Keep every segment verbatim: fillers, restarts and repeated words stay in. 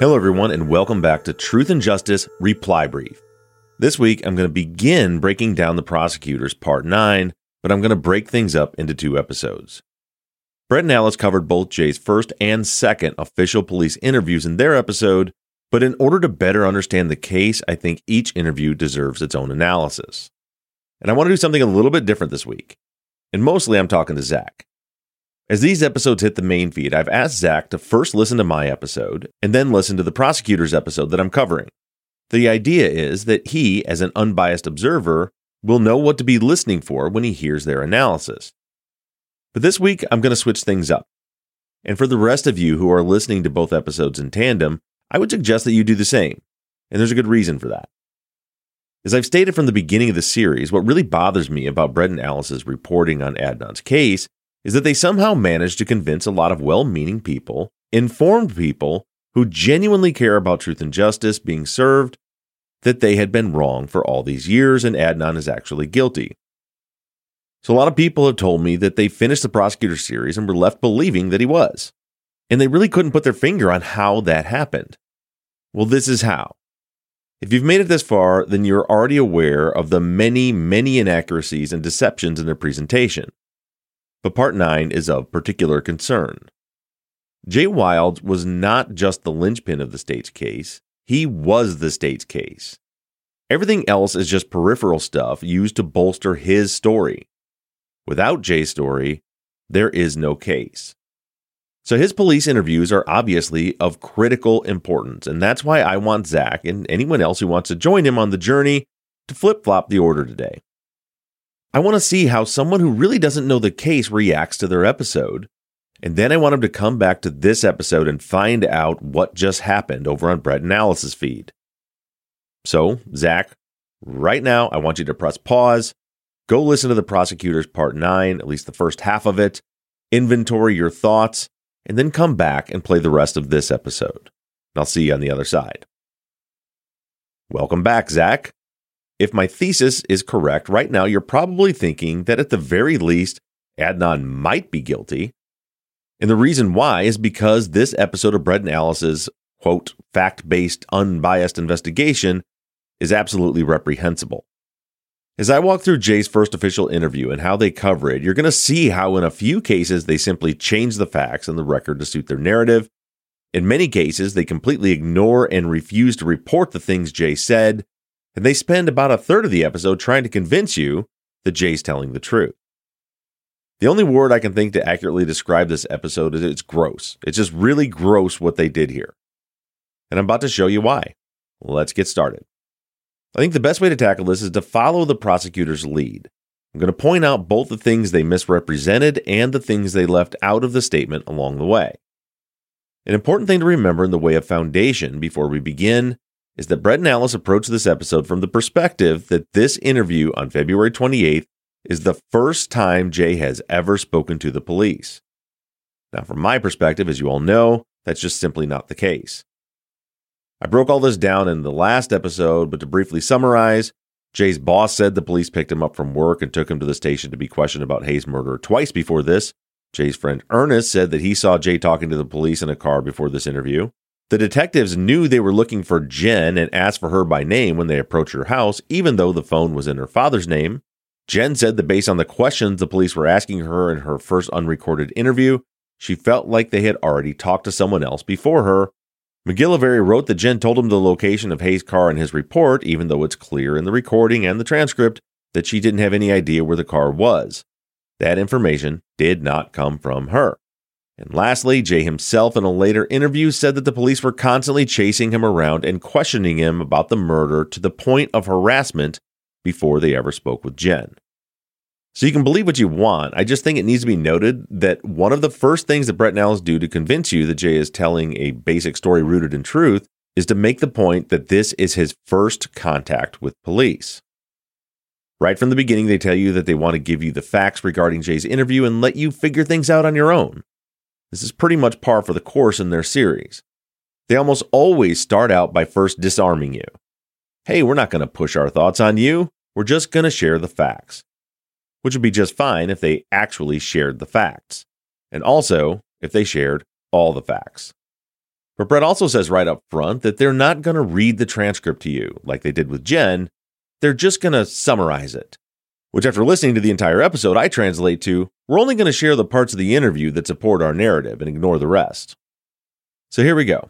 Hello, everyone, and welcome back to Truth and Justice Reply Brief. This week, I'm going to begin breaking down the prosecutors, Part nine, but I'm going to break things up into two episodes. Brett and Alice covered both Jay's first and second official police interviews in their episode, but in order to better understand the case, I think each interview deserves its own analysis. And I want to do something a little bit different this week, and mostly I'm talking to Zach. As these episodes hit the main feed, I've asked Zach to first listen to my episode and then listen to the prosecutor's episode that I'm covering. The idea is that he, as an unbiased observer, will know what to be listening for when he hears their analysis. But this week, I'm going to switch things up. And for the rest of you who are listening to both episodes in tandem, I would suggest that you do the same. And there's a good reason for that. As I've stated from the beginning of the series, what really bothers me about Brett and Alice's reporting on Adnan's case is that they somehow managed to convince a lot of well-meaning people, informed people, who genuinely care about truth and justice being served, that they had been wrong for all these years and Adnan is actually guilty. So a lot of people have told me that they finished the prosecutor series and were left believing that he was. And they really couldn't put their finger on how that happened. Well, this is how. If you've made it this far, then you're already aware of the many, many inaccuracies and deceptions in their presentation. But Part nine is of particular concern. Jay Wilds was not just the linchpin of the state's case. He was the state's case. Everything else is just peripheral stuff used to bolster his story. Without Jay's story, there is no case. So his police interviews are obviously of critical importance, and that's why I want Zach and anyone else who wants to join him on the journey to flip-flop the order today. I want to see how someone who really doesn't know the case reacts to their episode, and then I want him to come back to this episode and find out what just happened over on Brett and Alice's feed. So, Zach, right now, I want you to press pause, go listen to the prosecutor's Part nine, at least the first half of it, inventory your thoughts, and then come back and play the rest of this episode. And I'll see you on the other side. Welcome back, Zach. If my thesis is correct, right now you're probably thinking that at the very least, Adnan might be guilty. And the reason why is because this episode of Brett and Alice's, quote, fact-based, unbiased investigation is absolutely reprehensible. As I walk through Jay's first official interview and how they cover it, you're going to see how in a few cases they simply change the facts and the record to suit their narrative. In many cases, they completely ignore and refuse to report the things Jay said. And they spend about a third of the episode trying to convince you that Jay's telling the truth. The only word I can think to accurately describe this episode is it's gross. It's just really gross what they did here. And I'm about to show you why. Let's get started. I think the best way to tackle this is to follow the prosecutor's lead. I'm going to point out both the things they misrepresented and the things they left out of the statement along the way. An important thing to remember in the way of foundation before we begin is that Brett and Alice approach this episode from the perspective that this interview on February twenty-eighth is the first time Jay has ever spoken to the police. Now, from my perspective, as you all know, that's just simply not the case. I broke all this down in the last episode, but to briefly summarize, Jay's boss said the police picked him up from work and took him to the station to be questioned about Hae's murder twice before this. Jay's friend Ernest said that he saw Jay talking to the police in a car before this interview. The detectives knew they were looking for Jen and asked for her by name when they approached her house, even though the phone was in her father's name. Jen said that based on the questions the police were asking her in her first unrecorded interview, she felt like they had already talked to someone else before her. MacGillivary wrote that Jen told him the location of Hae's car in his report, even though it's clear in the recording and the transcript that she didn't have any idea where the car was. That information did not come from her. And lastly, Jay himself in a later interview said that the police were constantly chasing him around and questioning him about the murder to the point of harassment before they ever spoke with Jen. So you can believe what you want. I just think it needs to be noted that one of the first things that Brett and Alice do to convince you that Jay is telling a basic story rooted in truth is to make the point that this is his first contact with police. Right from the beginning, they tell you that they want to give you the facts regarding Jay's interview and let you figure things out on your own. This is pretty much par for the course in their series. They almost always start out by first disarming you. Hey, we're not going to push our thoughts on you. We're just going to share the facts. Which would be just fine if they actually shared the facts. And also, if they shared all the facts. But Brett also says right up front that they're not going to read the transcript to you like they did with Jen. They're just going to summarize it. Which, after listening to the entire episode, I translate to, we're only going to share the parts of the interview that support our narrative and ignore the rest. So here we go.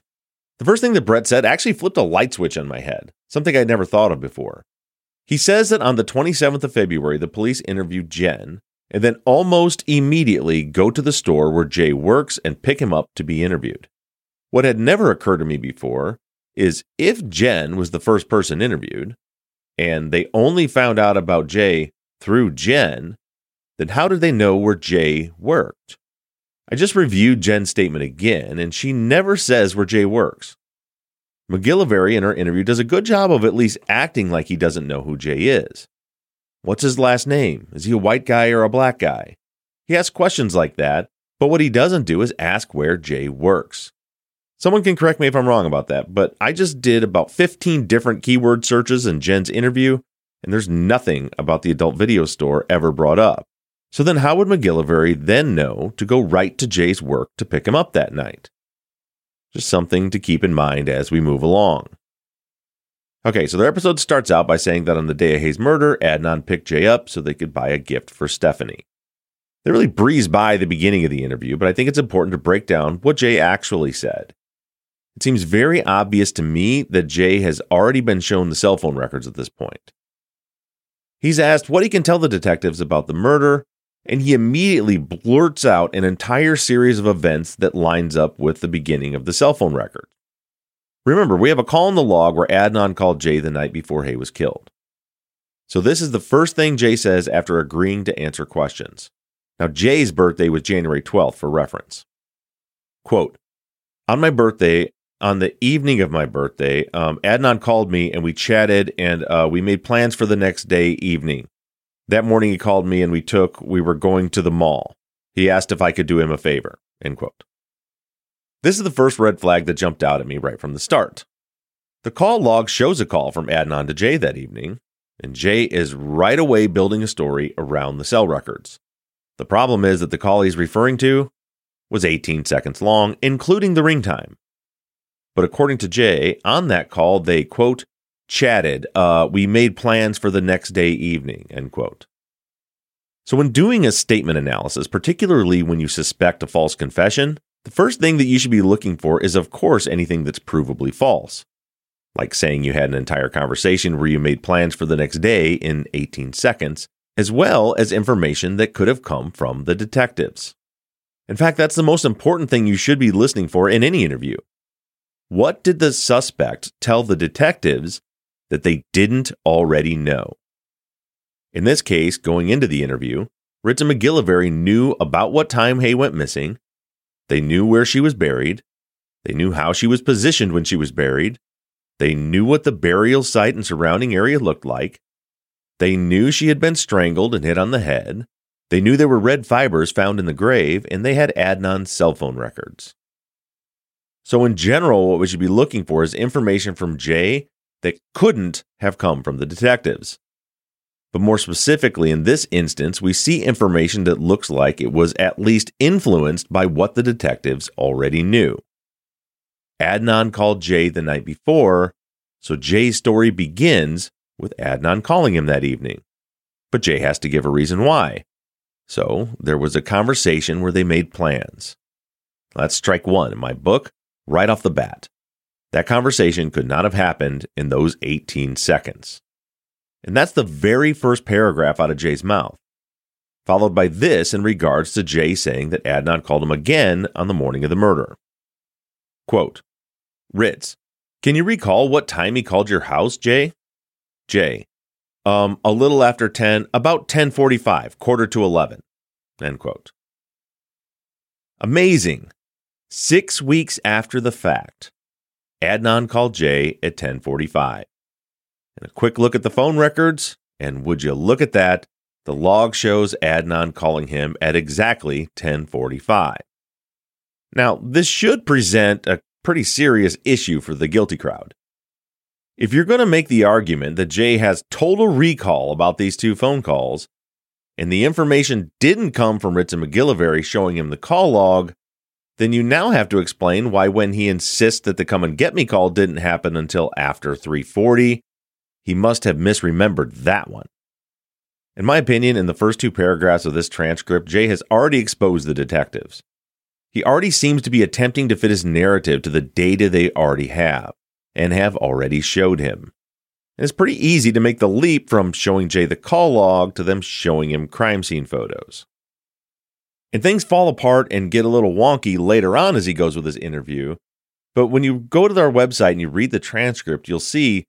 The first thing that Brett said actually flipped a light switch on my head, something I'd never thought of before. He says that on the twenty-seventh of February, the police interviewed Jen, and then almost immediately go to the store where Jay works and pick him up to be interviewed. What had never occurred to me before is if Jen was the first person interviewed, and they only found out about Jay through Jen, then how did they know where Jay worked? I just reviewed Jen's statement again, and she never says where Jay works. MacGillivary in her interview does a good job of at least acting like he doesn't know who Jay is. What's his last name? Is he a white guy or a black guy? He asks questions like that, but what he doesn't do is ask where Jay works. Someone can correct me if I'm wrong about that, but I just did about fifteen different keyword searches in Jen's interview, and there's nothing about the adult video store ever brought up. So then how would MacGillivary then know to go right to Jay's work to pick him up that night? Just something to keep in mind as we move along. Okay, so their episode starts out by saying that on the day of Hae's murder, Adnan picked Jay up so they could buy a gift for Stephanie. They really breeze by the beginning of the interview, but I think it's important to break down what Jay actually said. It seems very obvious to me that Jay has already been shown the cell phone records at this point. He's asked what he can tell the detectives about the murder, and he immediately blurts out an entire series of events that lines up with the beginning of the cell phone record. Remember, we have a call in the log where Adnan called Jay the night before Hae was killed. So this is the first thing Jay says after agreeing to answer questions. Now, Jay's birthday was January twelfth for reference. Quote, on my birthday, on the evening of my birthday, um, Adnan called me and we chatted and uh, we made plans for the next day evening. That morning he called me and we took, we were going to the mall. He asked if I could do him a favor, end quote. This is the first red flag that jumped out at me right from the start. The call log shows a call from Adnan to Jay that evening, and Jay is right away building a story around the cell records. The problem is that the call he's referring to was eighteen seconds long, including the ring time. But according to Jay, on that call, they, quote, chatted, uh, we made plans for the next day evening, end quote. So when doing a statement analysis, particularly when you suspect a false confession, the first thing that you should be looking for is, of course, anything that's provably false. Like saying you had an entire conversation where you made plans for the next day in eighteen seconds, as well as information that could have come from the detectives. In fact, that's the most important thing you should be listening for in any interview. What did the suspect tell the detectives that they didn't already know? In this case, going into the interview, Ritz and MacGillivary knew about what time Hae went missing. They knew where she was buried. They knew how she was positioned when she was buried. They knew what the burial site and surrounding area looked like. They knew she had been strangled and hit on the head. They knew there were red fibers found in the grave, and they had Adnan's cell phone records. So in general, what we should be looking for is information from Jay that couldn't have come from the detectives. But more specifically, in this instance, we see information that looks like it was at least influenced by what the detectives already knew. Adnan called Jay the night before, so Jay's story begins with Adnan calling him that evening. But Jay has to give a reason why. So there was a conversation where they made plans. That's strike one in my book, right off the bat. That conversation could not have happened in those eighteen seconds. And that's the very first paragraph out of Jay's mouth, followed by this in regards to Jay saying that Adnan called him again on the morning of the murder. Quote, Ritz, can you recall what time he called your house, Jay? Jay, um, a little after ten, about ten forty-five, quarter to eleven, end quote. Amazing. Six weeks after the fact, Adnan called Jay at ten forty-five. And a quick look at the phone records, and would you look at that, the log shows Adnan calling him at exactly ten forty-five. Now, this should present a pretty serious issue for the guilty crowd. If you're going to make the argument that Jay has total recall about these two phone calls, and the information didn't come from Ritz and MacGillivary showing him the call log, then you now have to explain why when he insists that the come and get me call didn't happen until after three forty, he must have misremembered that one. In my opinion, in the first two paragraphs of this transcript, Jay has already exposed the detectives. He already seems to be attempting to fit his narrative to the data they already have, and have already showed him. And it's pretty easy to make the leap from showing Jay the call log to them showing him crime scene photos. And things fall apart and get a little wonky later on as he goes with his interview. But when you go to their website and you read the transcript, you'll see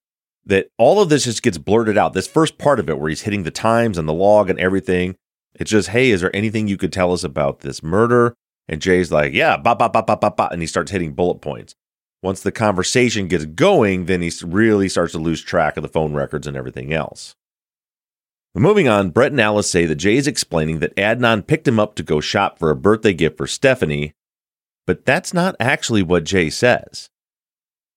that all of this just gets blurted out. This first part of it where he's hitting the times and the log and everything. It's just, hey, is there anything you could tell us about this murder? And Jay's like, yeah, bop, bop, bop, bop, bop, bop. And he starts hitting bullet points. Once the conversation gets going, then he really starts to lose track of the phone records and everything else. Moving on, Brett and Alice say that Jay is explaining that Adnan picked him up to go shop for a birthday gift for Stephanie, but that's not actually what Jay says.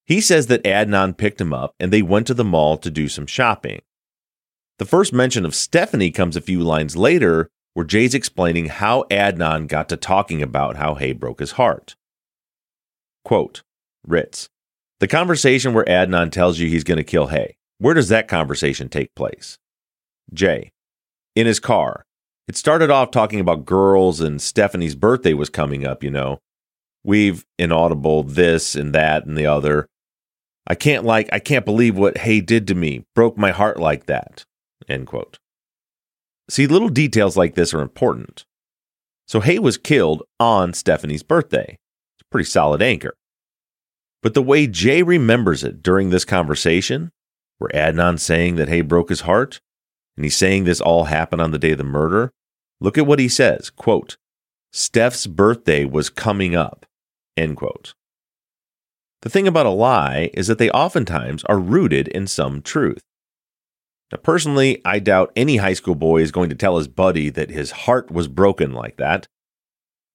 He says that Adnan picked him up and they went to the mall to do some shopping. The first mention of Stephanie comes a few lines later, where Jay's explaining how Adnan got to talking about how Hae broke his heart. Quote, Ritz, the conversation where Adnan tells you he's going to kill Hae, where does that conversation take place? Jay, in his car. It started off talking about girls and Stephanie's birthday was coming up, you know. We've inaudible this and that and the other. I can't like, I can't believe what Hae did to me. Broke my heart like that, end quote. See, little details like this are important. So Hae was killed on Stephanie's birthday. It's a pretty solid anchor. But the way Jay remembers it during this conversation, where Adnan's saying that Hae broke his heart, and he's saying this all happened on the day of the murder, look at what he says. Quote, Steph's birthday was coming up, end quote. The thing about a lie is that they oftentimes are rooted in some truth. Now, personally, I doubt any high school boy is going to tell his buddy that his heart was broken like that.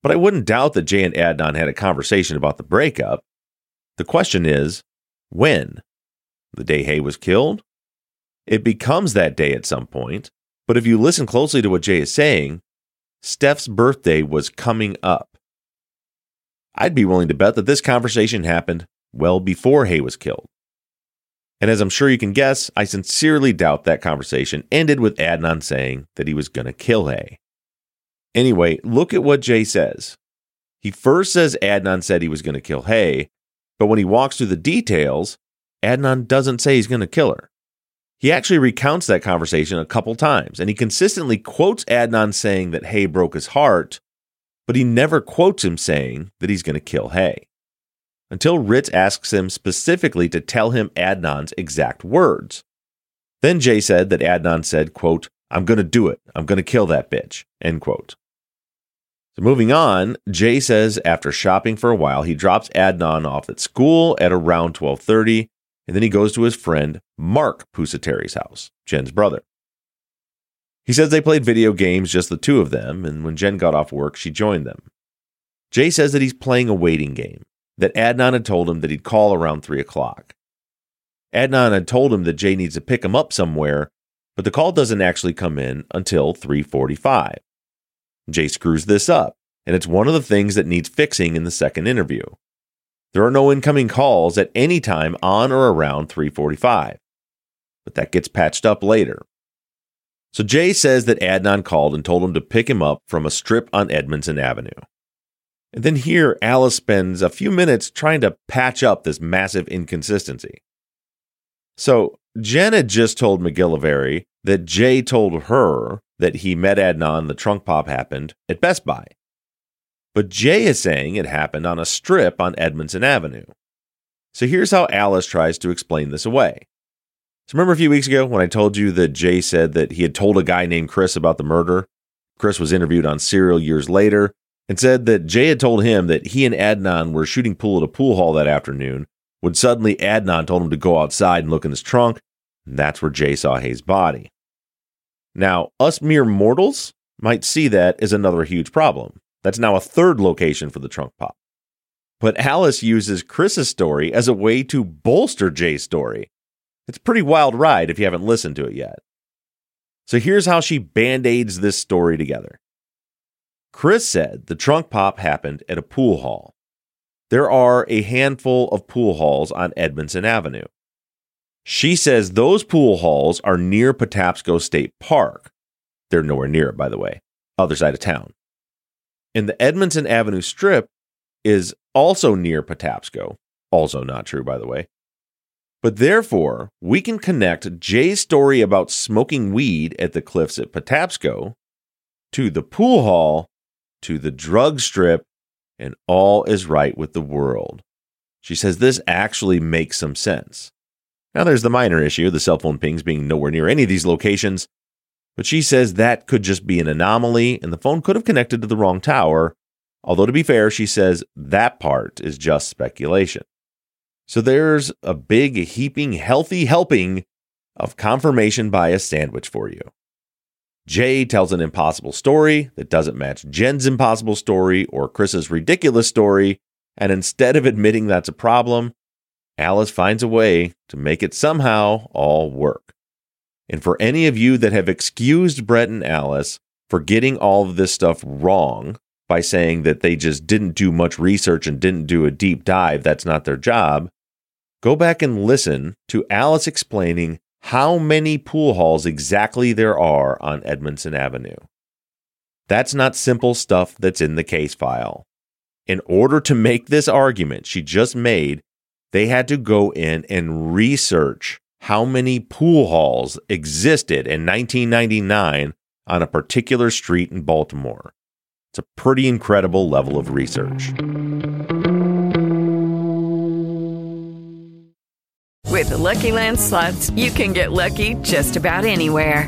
But I wouldn't doubt that Jay and Adnan had a conversation about the breakup. The question is, when? The day Hae was killed? It becomes that day at some point, but if you listen closely to what Jay is saying, Steph's birthday was coming up. I'd be willing to bet that this conversation happened well before Hae was killed. And as I'm sure you can guess, I sincerely doubt that conversation ended with Adnan saying that he was going to kill Hae. Anyway, look at what Jay says. He first says Adnan said he was going to kill Hae, but when he walks through the details, Adnan doesn't say he's going to kill her. He actually recounts that conversation a couple times, and he consistently quotes Adnan saying that Hae broke his heart, but he never quotes him saying that he's going to kill Hae, until Ritz asks him specifically to tell him Adnan's exact words. Then Jay said that Adnan said, quote, I'm going to do it. I'm going to kill that bitch, end quote. So moving on, Jay says after shopping for a while, he drops Adnan off at school at around twelve thirty, and then he goes to his friend Mark Pusateri's house, Jen's brother. He says they played video games, just the two of them, and when Jen got off work, she joined them. Jay says that he's playing a waiting game, that Adnan had told him that he'd call around three o'clock. Adnan had told him that Jay needs to pick him up somewhere, but the call doesn't actually come in until three forty-five. Jay screws this up, and it's one of the things that needs fixing in the second interview. There are no incoming calls at any time on or around three forty-five. But that gets patched up later. So Jay says that Adnan called and told him to pick him up from a strip on Edmondson Avenue. And then here, Alice spends a few minutes trying to patch up this massive inconsistency. So Jen had just told MacGillivary that Jay told her that he met Adnan, the trunk pop happened, at Best Buy. But Jay is saying it happened on a strip on Edmondson Avenue. So here's how Alice tries to explain this away. So remember a few weeks ago when I told you that Jay said that he had told a guy named Chris about the murder? Chris was interviewed on Serial years later and said that Jay had told him that he and Adnan were shooting pool at a pool hall that afternoon, when suddenly Adnan told him to go outside and look in his trunk, and that's where Jay saw Hae's body. Now, us mere mortals might see that as another huge problem. That's now a third location for the trunk pop. But Alice uses Chris's story as a way to bolster Jay's story. It's a pretty wild ride if you haven't listened to it yet. So here's how she band-aids this story together. Chris said the trunk pop happened at a pool hall. There are a handful of pool halls on Edmondson Avenue. She says those pool halls are near Patapsco State Park. They're nowhere near it, by the way. Other side of town. And the Edmondson Avenue strip is also near Patapsco. Also not true, by the way. But therefore, we can connect Jay's story about smoking weed at the cliffs at Patapsco to the pool hall, to the drug strip, and all is right with the world. She says this actually makes some sense. Now there's the minor issue, the cell phone pings being nowhere near any of these locations, but she says that could just be an anomaly and the phone could have connected to the wrong tower, although to be fair, she says that part is just speculation. So there's a big, heaping, healthy helping of confirmation bias sandwich for you. Jay tells an impossible story that doesn't match Jen's impossible story or Chris's ridiculous story, and instead of admitting that's a problem, Alice finds a way to make it somehow all work. And for any of you that have excused Brett and Alice for getting all of this stuff wrong by saying that they just didn't do much research and didn't do a deep dive, that's not their job, go back and listen to Alice explaining how many pool halls exactly there are on Edmondson Avenue. That's not simple stuff that's in the case file. In order to make this argument she just made, they had to go in and research how many pool halls existed in nineteen ninety-nine on a particular street in Baltimore. It's a pretty incredible level of research. With the Lucky Land Slots, you can get lucky just about anywhere.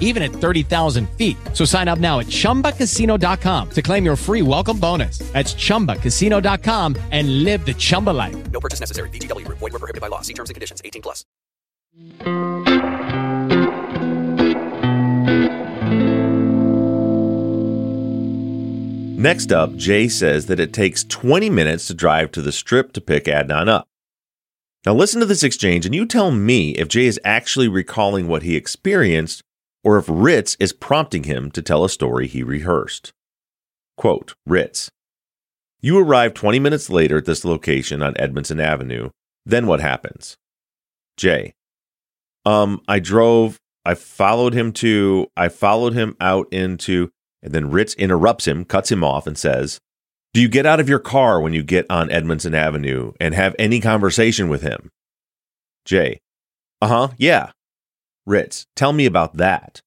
even at thirty thousand feet. So sign up now at Chumba Casino dot com to claim your free welcome bonus. That's Chumba Casino dot com and live the Chumba life. No purchase necessary. V G W. Void where prohibited by law. See terms and conditions. eighteen plus. Next up, Jay says that it takes twenty minutes to drive to the strip to pick Adnan up. Now listen to this exchange and you tell me if Jay is actually recalling what he experienced or if Ritz is prompting him to tell a story he rehearsed. Quote, Ritz. You arrive twenty minutes later at this location on Edmondson Avenue. Then what happens? Jay. Um, I drove, I followed him to, I followed him out into, and then Ritz interrupts him, cuts him off, and says, do you get out of your car when you get on Edmondson Avenue and have any conversation with him? Jay. Uh-huh, yeah. Ritz, tell me about that.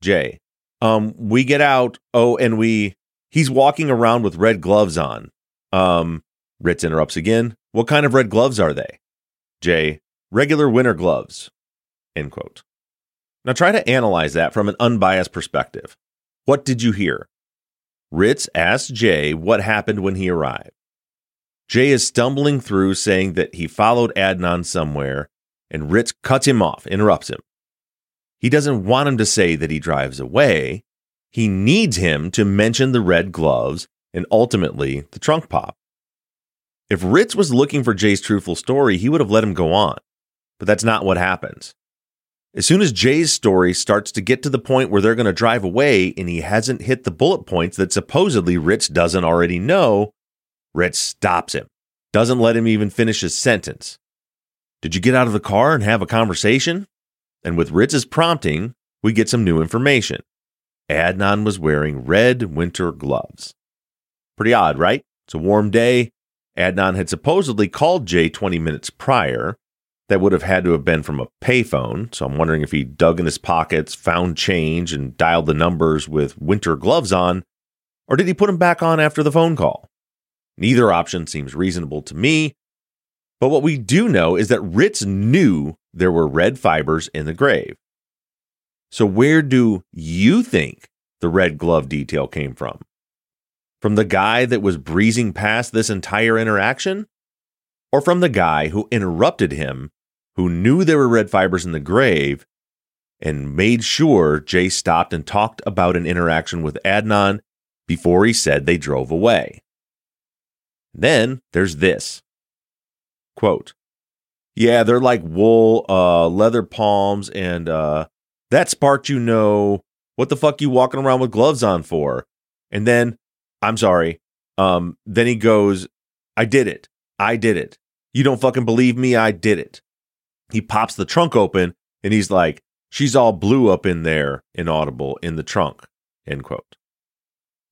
Jay. Um, we get out, oh, and we... He's walking around with red gloves on. Um, Ritz interrupts again. What kind of red gloves are they? Jay, regular winter gloves. End quote. Now try to analyze that from an unbiased perspective. What did you hear? Ritz asked Jay what happened when he arrived. Jay is stumbling through saying that he followed Adnan somewhere, and Ritz cuts him off, interrupts him. He doesn't want him to say that he drives away. He needs him to mention the red gloves and ultimately the trunk pop. If Ritz was looking for Jay's truthful story, he would have let him go on. But that's not what happens. As soon as Jay's story starts to get to the point where they're going to drive away and he hasn't hit the bullet points that supposedly Ritz doesn't already know, Ritz stops him, doesn't let him even finish his sentence. Did you get out of the car and have a conversation? And with Ritz's prompting, we get some new information. Adnan was wearing red winter gloves. Pretty odd, right? It's a warm day. Adnan had supposedly called Jay twenty minutes prior. That would have had to have been from a payphone, so I'm wondering if he dug in his pockets, found change, and dialed the numbers with winter gloves on, or did he put them back on after the phone call? Neither option seems reasonable to me, but what we do know is that Ritz knew there were red fibers in the grave. So where do you think the red glove detail came from? From the guy that was breezing past this entire interaction? Or from the guy who interrupted him, who knew there were red fibers in the grave, and made sure Jay stopped and talked about an interaction with Adnan before he said they drove away? Then there's this. Quote, yeah, they're like wool, uh, leather palms, and... uh that sparked, you know, what the fuck you walking around with gloves on for? And then, I'm sorry, um, then he goes, I did it. I did it. You don't fucking believe me, I did it. He pops the trunk open, and he's like, she's all blue up in there, inaudible, in the trunk, end quote.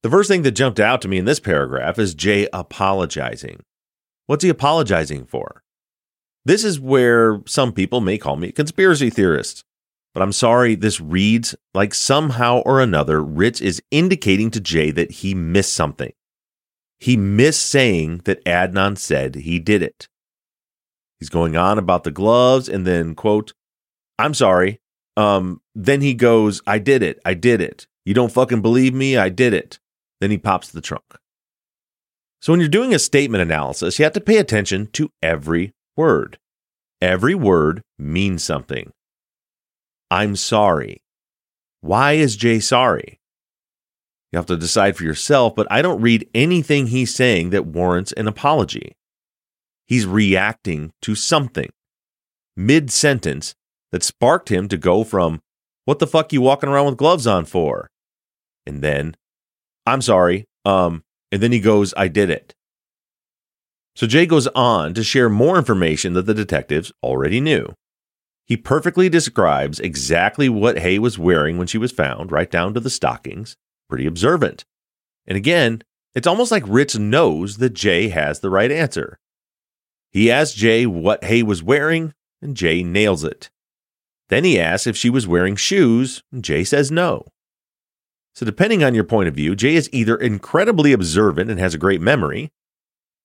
The first thing that jumped out to me in this paragraph is Jay apologizing. What's he apologizing for? This is where some people may call me a conspiracy theorist. But I'm sorry, this reads like somehow or another, Ritz is indicating to Jay that he missed something. He missed saying that Adnan said he did it. He's going on about the gloves and then, quote, I'm sorry. Um, then he goes, I did it. I did it. You don't fucking believe me. I did it. Then he pops the trunk. So when you're doing a statement analysis, you have to pay attention to every word. Every word means something. I'm sorry. Why is Jay sorry? You have to decide for yourself, but I don't read anything he's saying that warrants an apology. He's reacting to something mid-sentence that sparked him to go from, what the fuck you walking around with gloves on for? And then, I'm sorry. Um, and then he goes, I did it. So Jay goes on to share more information that the detectives already knew. He perfectly describes exactly what Hae was wearing when she was found, right down to the stockings. Pretty observant. And again, it's almost like Ritz knows that Jay has the right answer. He asks Jay what Hae was wearing, and Jay nails it. Then he asks if she was wearing shoes, and Jay says no. So depending on your point of view, Jay is either incredibly observant and has a great memory,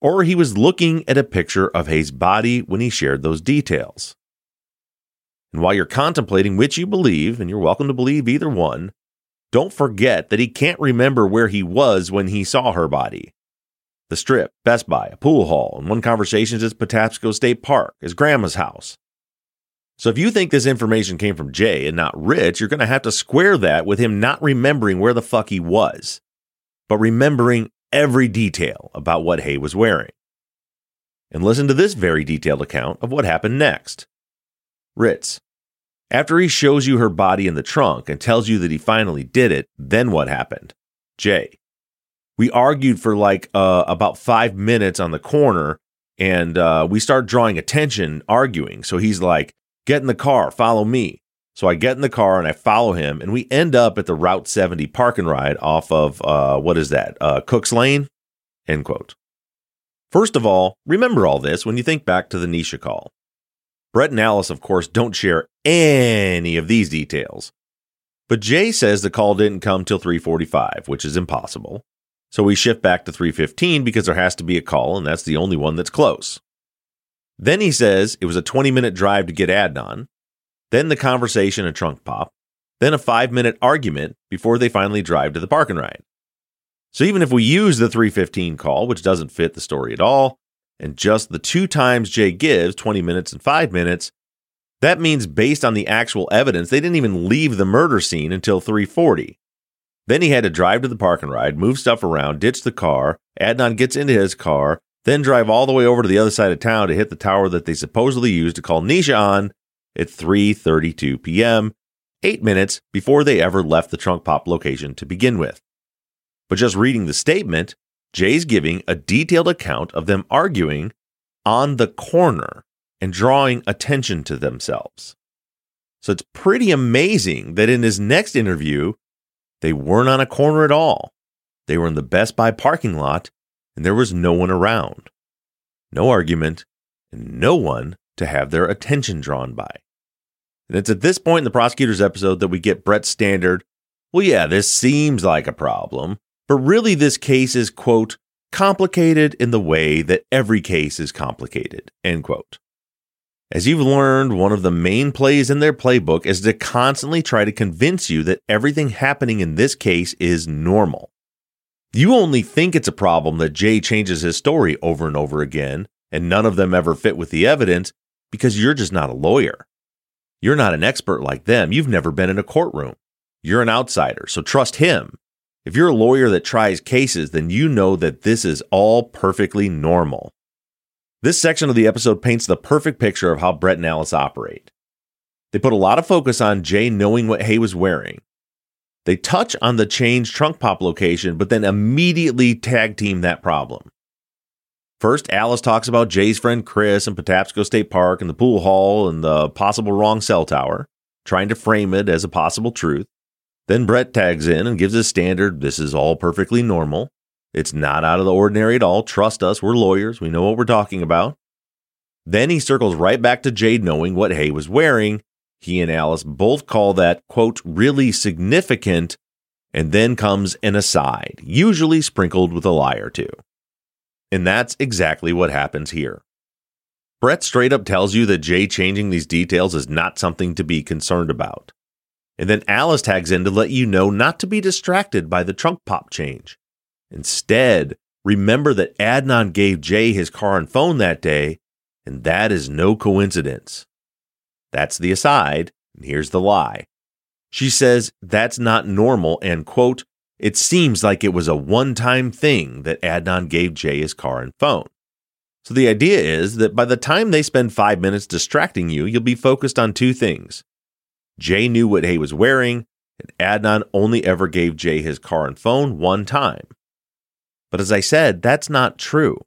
or he was looking at a picture of Hae's body when he shared those details. And while you're contemplating which you believe, and you're welcome to believe either one, don't forget that he can't remember where he was when he saw her body. The Strip, Best Buy, a pool hall, and one conversation is Patapsco State Park, his grandma's house. So if you think this information came from Jay and not Ritz, you're going to have to square that with him not remembering where the fuck he was, but remembering every detail about what Hae was wearing. And listen to this very detailed account of what happened next. Ritz, after he shows you her body in the trunk and tells you that he finally did it, then what happened? Jay, we argued for like uh, about five minutes on the corner, and uh, we start drawing attention, arguing. So he's like, get in the car, follow me. So I get in the car and I follow him, and we end up at the Route seventy park and ride off of, uh, what is that, uh, Cook's Lane? End quote. First of all, remember all this when you think back to the Nisha call. Brett and Alice, of course, don't share any of these details. But Jay says the call didn't come till three forty-five, which is impossible. So we shift back to three fifteen because there has to be a call, and that's the only one that's close. Then he says it was a twenty-minute drive to get Adnan. Then the conversation and trunk pop. Then a five-minute argument before they finally drive to the park and ride. So even if we use the three fifteen call, which doesn't fit the story at all, and just the two times Jay gives, twenty minutes and five minutes, that means based on the actual evidence, they didn't even leave the murder scene until three forty. Then he had to drive to the park and ride, move stuff around, ditch the car, Adnan gets into his car, then drive all the way over to the other side of town to hit the tower that they supposedly used to call Nisha on at three thirty-two p.m., eight minutes before they ever left the trunk pop location to begin with. But just reading the statement, Jay's giving a detailed account of them arguing on the corner and drawing attention to themselves. So it's pretty amazing that in his next interview, they weren't on a corner at all. They were in the Best Buy parking lot, and there was no one around. No argument, and no one to have their attention drawn by. And it's at this point in the prosecutor's episode that we get Brett's standard, well, yeah, this seems like a problem, but really this case is, quote, complicated in the way that every case is complicated, end quote. As you've learned, one of the main plays in their playbook is to constantly try to convince you that everything happening in this case is normal. You only think it's a problem that Jay changes his story over and over again, and none of them ever fit with the evidence, because you're just not a lawyer. You're not an expert like them. You've never been in a courtroom. You're an outsider, so trust him. If you're a lawyer that tries cases, then you know that this is all perfectly normal. This section of the episode paints the perfect picture of how Brett and Alice operate. They put a lot of focus on Jay knowing what Hae was wearing. They touch on the changed trunk pop location, but then immediately tag team that problem. First, Alice talks about Jay's friend Chris and Patapsco State Park and the pool hall and the possible wrong cell tower, trying to frame it as a possible truth. Then Brett tags in and gives his standard, this is all perfectly normal. It's not out of the ordinary at all. Trust us, we're lawyers. We know what we're talking about. Then he circles right back to Jay knowing what Hae was wearing. He and Alice both call that, quote, really significant, and then comes an aside, usually sprinkled with a lie or two. And that's exactly what happens here. Brett straight up tells you that Jay changing these details is not something to be concerned about. And then Alice tags in to let you know not to be distracted by the trunk pop change. Instead, remember that Adnan gave Jay his car and phone that day, and that is no coincidence. That's the aside, and here's the lie. She says that's not normal, and quote, it seems like it was a one-time thing that Adnan gave Jay his car and phone. So the idea is that by the time they spend five minutes distracting you, you'll be focused on two things. Jay knew what Hae was wearing, and Adnan only ever gave Jay his car and phone one time. But as I said, that's not true.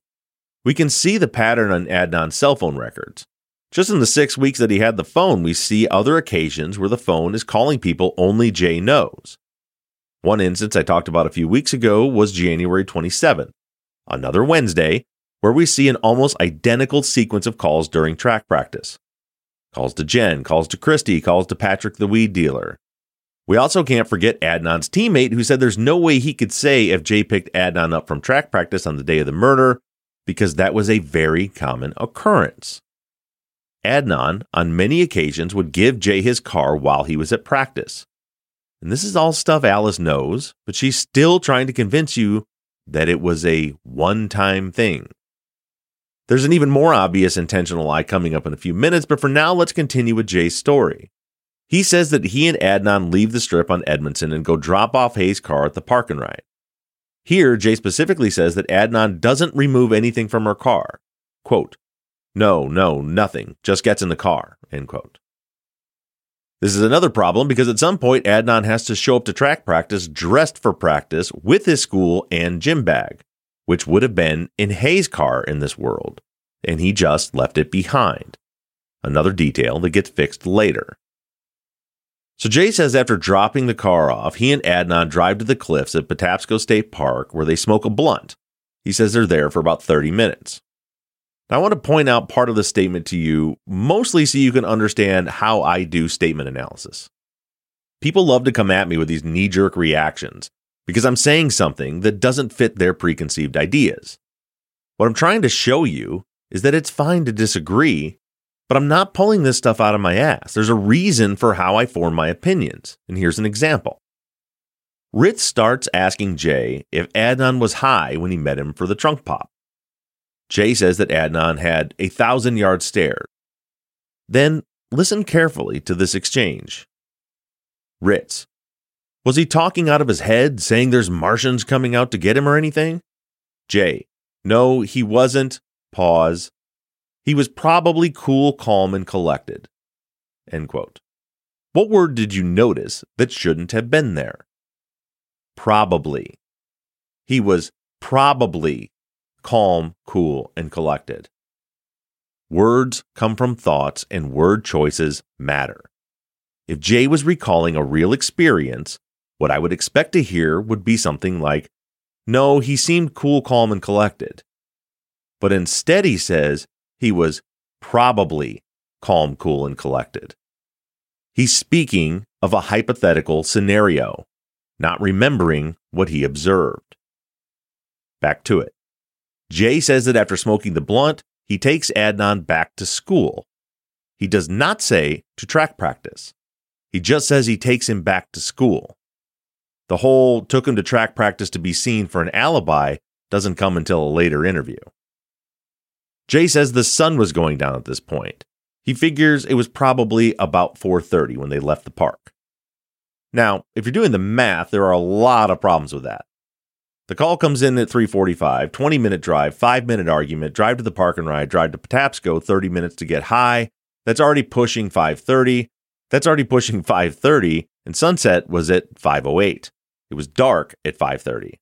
We can see the pattern on Adnan's cell phone records. Just in the six weeks that he had the phone, we see other occasions where the phone is calling people only Jay knows. One instance I talked about a few weeks ago was January twenty-seventh, another Wednesday, where we see an almost identical sequence of calls during track practice. Calls to Jen, calls to Christy, calls to Patrick the weed dealer. We also can't forget Adnan's teammate who said there's no way he could say if Jay picked Adnan up from track practice on the day of the murder because that was a very common occurrence. Adnan, on many occasions, would give Jay his car while he was at practice. And this is all stuff Alice knows, but she's still trying to convince you that it was a one-time thing. There's an even more obvious intentional lie coming up in a few minutes, but for now, let's continue with Jay's story. He says that he and Adnan leave the strip on Edmondson and go drop off Hae's car at the park and ride. Here, Jay specifically says that Adnan doesn't remove anything from her car. Quote, no, no, nothing, just gets in the car, end quote. This is another problem because at some point, Adnan has to show up to track practice dressed for practice with his school and gym bag, which would have been in Hae's car in this world, and he just left it behind. Another detail that gets fixed later. So Jay says after dropping the car off, he and Adnan drive to the cliffs at Patapsco State Park where they smoke a blunt. He says they're there for about thirty minutes. Now, I want to point out part of the statement to you, mostly so you can understand how I do statement analysis. People love to come at me with these knee-jerk reactions because I'm saying something that doesn't fit their preconceived ideas. What I'm trying to show you is that it's fine to disagree, but I'm not pulling this stuff out of my ass. There's a reason for how I form my opinions, and here's an example. Ritz starts asking Jay if Adnan was high when he met him for the trunk pop. Jay says that Adnan had a thousand-yard stare. Then listen carefully to this exchange. Ritz: was he talking out of his head, saying there's Martians coming out to get him or anything? Jay: no, he wasn't. Pause. He was probably cool, calm, and collected. End quote. What word did you notice that shouldn't have been there? Probably. He was probably calm, cool, and collected. Words come from thoughts, and word choices matter. If Jay was recalling a real experience, what I would expect to hear would be something like, no, he seemed cool, calm, and collected. But instead he says, he was probably calm, cool, and collected. He's speaking of a hypothetical scenario, not remembering what he observed. Back to it. Jay says that after smoking the blunt, he takes Adnan back to school. He does not say to track practice. He just says he takes him back to school. The whole took him to track practice to be seen for an alibi doesn't come until a later interview. Jay says the sun was going down at this point. He figures it was probably about four thirty when they left the park. Now, if you're doing the math, there are a lot of problems with that. The call comes in at three forty-five, twenty-minute drive, five-minute argument, drive to the park and ride, drive to Patapsco, thirty minutes to get high. That's already pushing five thirty. That's already pushing five thirty, and sunset was at five oh eight. It was dark at five thirty.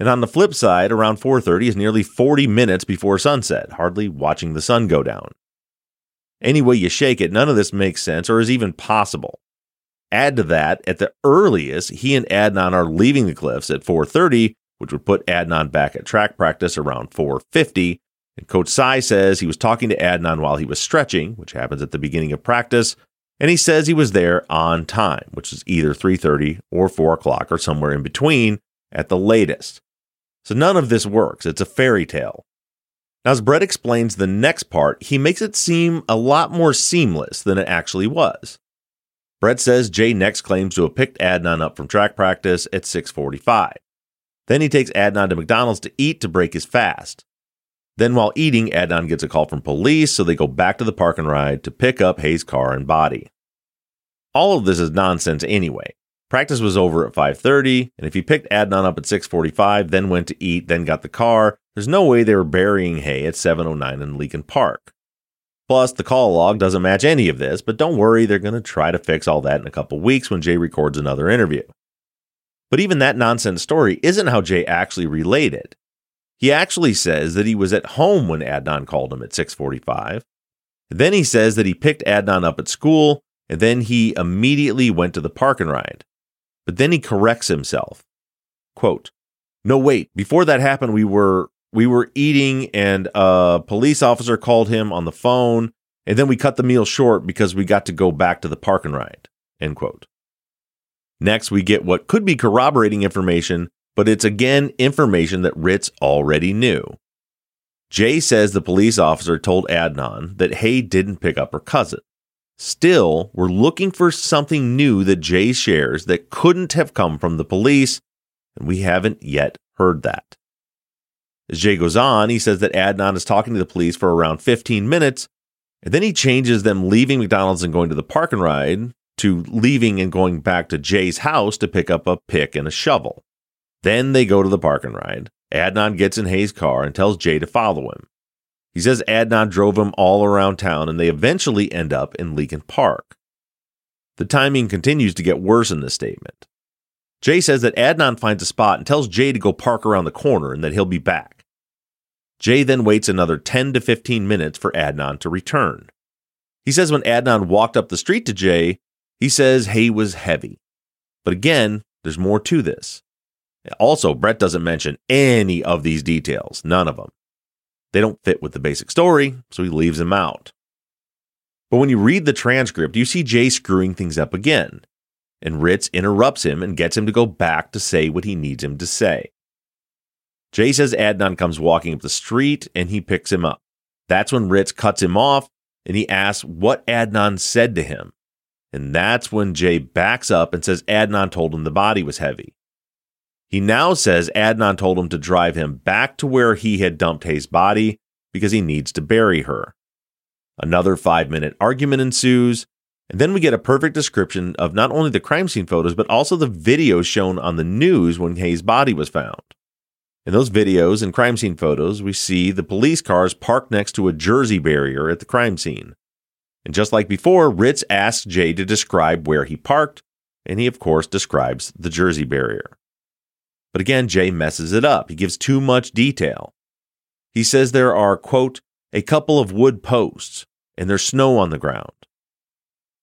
And on the flip side, around four thirty is nearly forty minutes before sunset, hardly watching the sun go down. Any way you shake it, none of this makes sense or is even possible. Add to that, at the earliest, he and Adnan are leaving the cliffs at four thirty, which would put Adnan back at track practice around four fifty. And Coach Sy says he was talking to Adnan while he was stretching, which happens at the beginning of practice, and he says he was there on time, which is either three thirty or four o'clock or somewhere in between at the latest. So none of this works. It's a fairy tale. Now, as Brett explains the next part, he makes it seem a lot more seamless than it actually was. Brett says Jay next claims to have picked Adnan up from track practice at six forty-five. Then he takes Adnan to McDonald's to eat to break his fast. Then while eating, Adnan gets a call from police, so they go back to the park and ride to pick up Hae's car and body. All of this is nonsense anyway. Practice was over at five thirty, and if he picked Adnan up at six forty-five, then went to eat, then got the car, there's no way they were burying Hae at seven oh nine in Leakin Park. Plus, the call log doesn't match any of this, but don't worry, they're going to try to fix all that in a couple weeks when Jay records another interview. But even that nonsense story isn't how Jay actually relayed it. He actually says that he was at home when Adnan called him at six forty-five. Then he says that he picked Adnan up at school, and then he immediately went to the park and ride. But then he corrects himself. Quote, no, wait, before that happened, we were we were eating and a police officer called him on the phone. And then we cut the meal short because we got to go back to the park and ride. End quote. Next, we get what could be corroborating information, but it's again information that Ritz already knew. Jay says the police officer told Adnan that Hae didn't pick up her cousin. Still, we're looking for something new that Jay shares that couldn't have come from the police, and we haven't yet heard that. As Jay goes on, he says that Adnan is talking to the police for around fifteen minutes, and then he changes them leaving McDonald's and going to the park and ride to leaving and going back to Jay's house to pick up a pick and a shovel. Then they go to the park and ride. Adnan gets in Hae's car and tells Jay to follow him. He says Adnan drove him all around town, and they eventually end up in Leakin Park. The timing continues to get worse in this statement. Jay says that Adnan finds a spot and tells Jay to go park around the corner and that he'll be back. Jay then waits another ten to fifteen minutes for Adnan to return. He says when Adnan walked up the street to Jay, he says Hae was heavy. But again, there's more to this. Also, Brett doesn't mention any of these details, none of them. They don't fit with the basic story, so he leaves them out. But when you read the transcript, you see Jay screwing things up again. And Ritz interrupts him and gets him to go back to say what he needs him to say. Jay says Adnan comes walking up the street and he picks him up. That's when Ritz cuts him off and he asks what Adnan said to him. And that's when Jay backs up and says Adnan told him the body was heavy. He now says Adnan told him to drive him back to where he had dumped Hae's body because he needs to bury her. Another five-minute argument ensues. And then we get a perfect description of not only the crime scene photos, but also the videos shown on the news when Hae's body was found. In those videos and crime scene photos, we see the police cars parked next to a jersey barrier at the crime scene. And just like before, Ritz asks Jay to describe where he parked, and he, of course, describes the jersey barrier. But again, Jay messes it up. He gives too much detail. He says there are, quote, a couple of wood posts, and there's snow on the ground.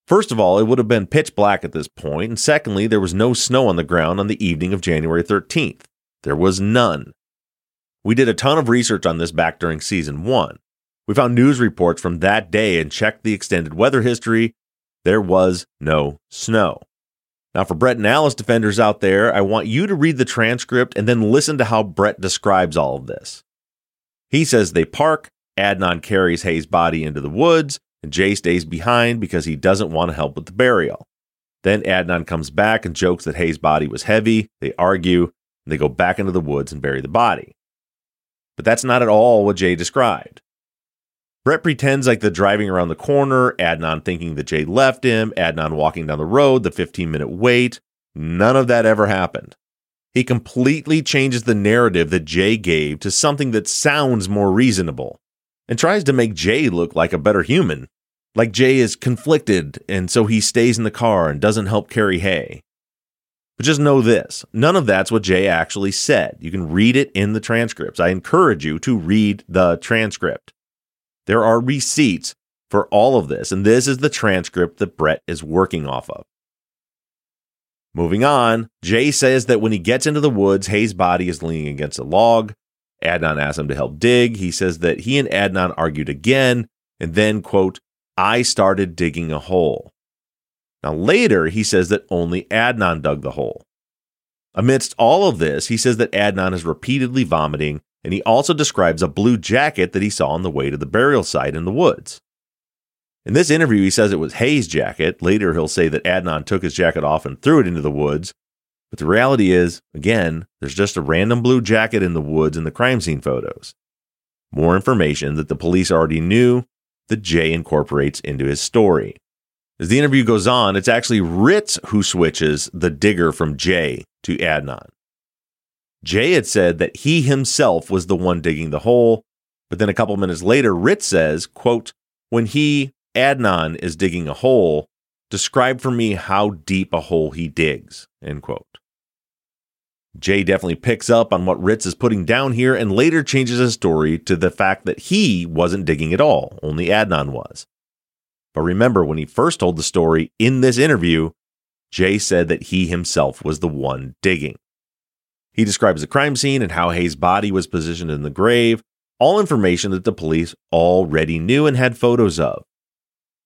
First of all, it would have been pitch black at this point, and secondly, there was no snow on the ground on the evening of January thirteenth. There was none. We did a ton of research on this back during season one. We found news reports from that day and checked the extended weather history. There was no snow. Now, for Brett and Alice defenders out there, I want you to read the transcript and then listen to how Brett describes all of this. He says they park, Adnan carries Hae's body into the woods, and Jay stays behind because he doesn't want to help with the burial. Then Adnan comes back and jokes that Hae's body was heavy. They argue, and they go back into the woods and bury the body. But that's not at all what Jay described. Brett pretends like the driving around the corner, Adnan thinking that Jay left him, Adnan walking down the road, the fifteen-minute wait. None of that ever happened. He completely changes the narrative that Jay gave to something that sounds more reasonable, and tries to make Jay look like a better human. Like Jay is conflicted, and so he stays in the car and doesn't help carry Hae. But just know this, none of that's what Jay actually said. You can read it in the transcripts. I encourage you to read the transcript. There are receipts for all of this, and this is the transcript that Brett is working off of. Moving on, Jay says that when he gets into the woods, Hae's body is leaning against a log. Adnan asks him to help dig. He says that he and Adnan argued again, and then, quote, I started digging a hole. Now later, he says that only Adnan dug the hole. Amidst all of this, he says that Adnan is repeatedly vomiting, and he also describes a blue jacket that he saw on the way to the burial site in the woods. In this interview, he says it was Hae's jacket. Later, he'll say that Adnan took his jacket off and threw it into the woods. But the reality is, again, there's just a random blue jacket in the woods in the crime scene photos. More information that the police already knew that Jay incorporates into his story. As the interview goes on, it's actually Ritz who switches the digger from Jay to Adnan. Jay had said that he himself was the one digging the hole, but then a couple minutes later, Ritz says, quote, when he, Adnan, is digging a hole, describe for me how deep a hole he digs, end quote. Jay definitely picks up on what Ritz is putting down here and later changes his story to the fact that he wasn't digging at all, only Adnan was. But remember, when he first told the story in this interview, Jay said that he himself was the one digging. He describes the crime scene and how Hae's body was positioned in the grave, all information that the police already knew and had photos of.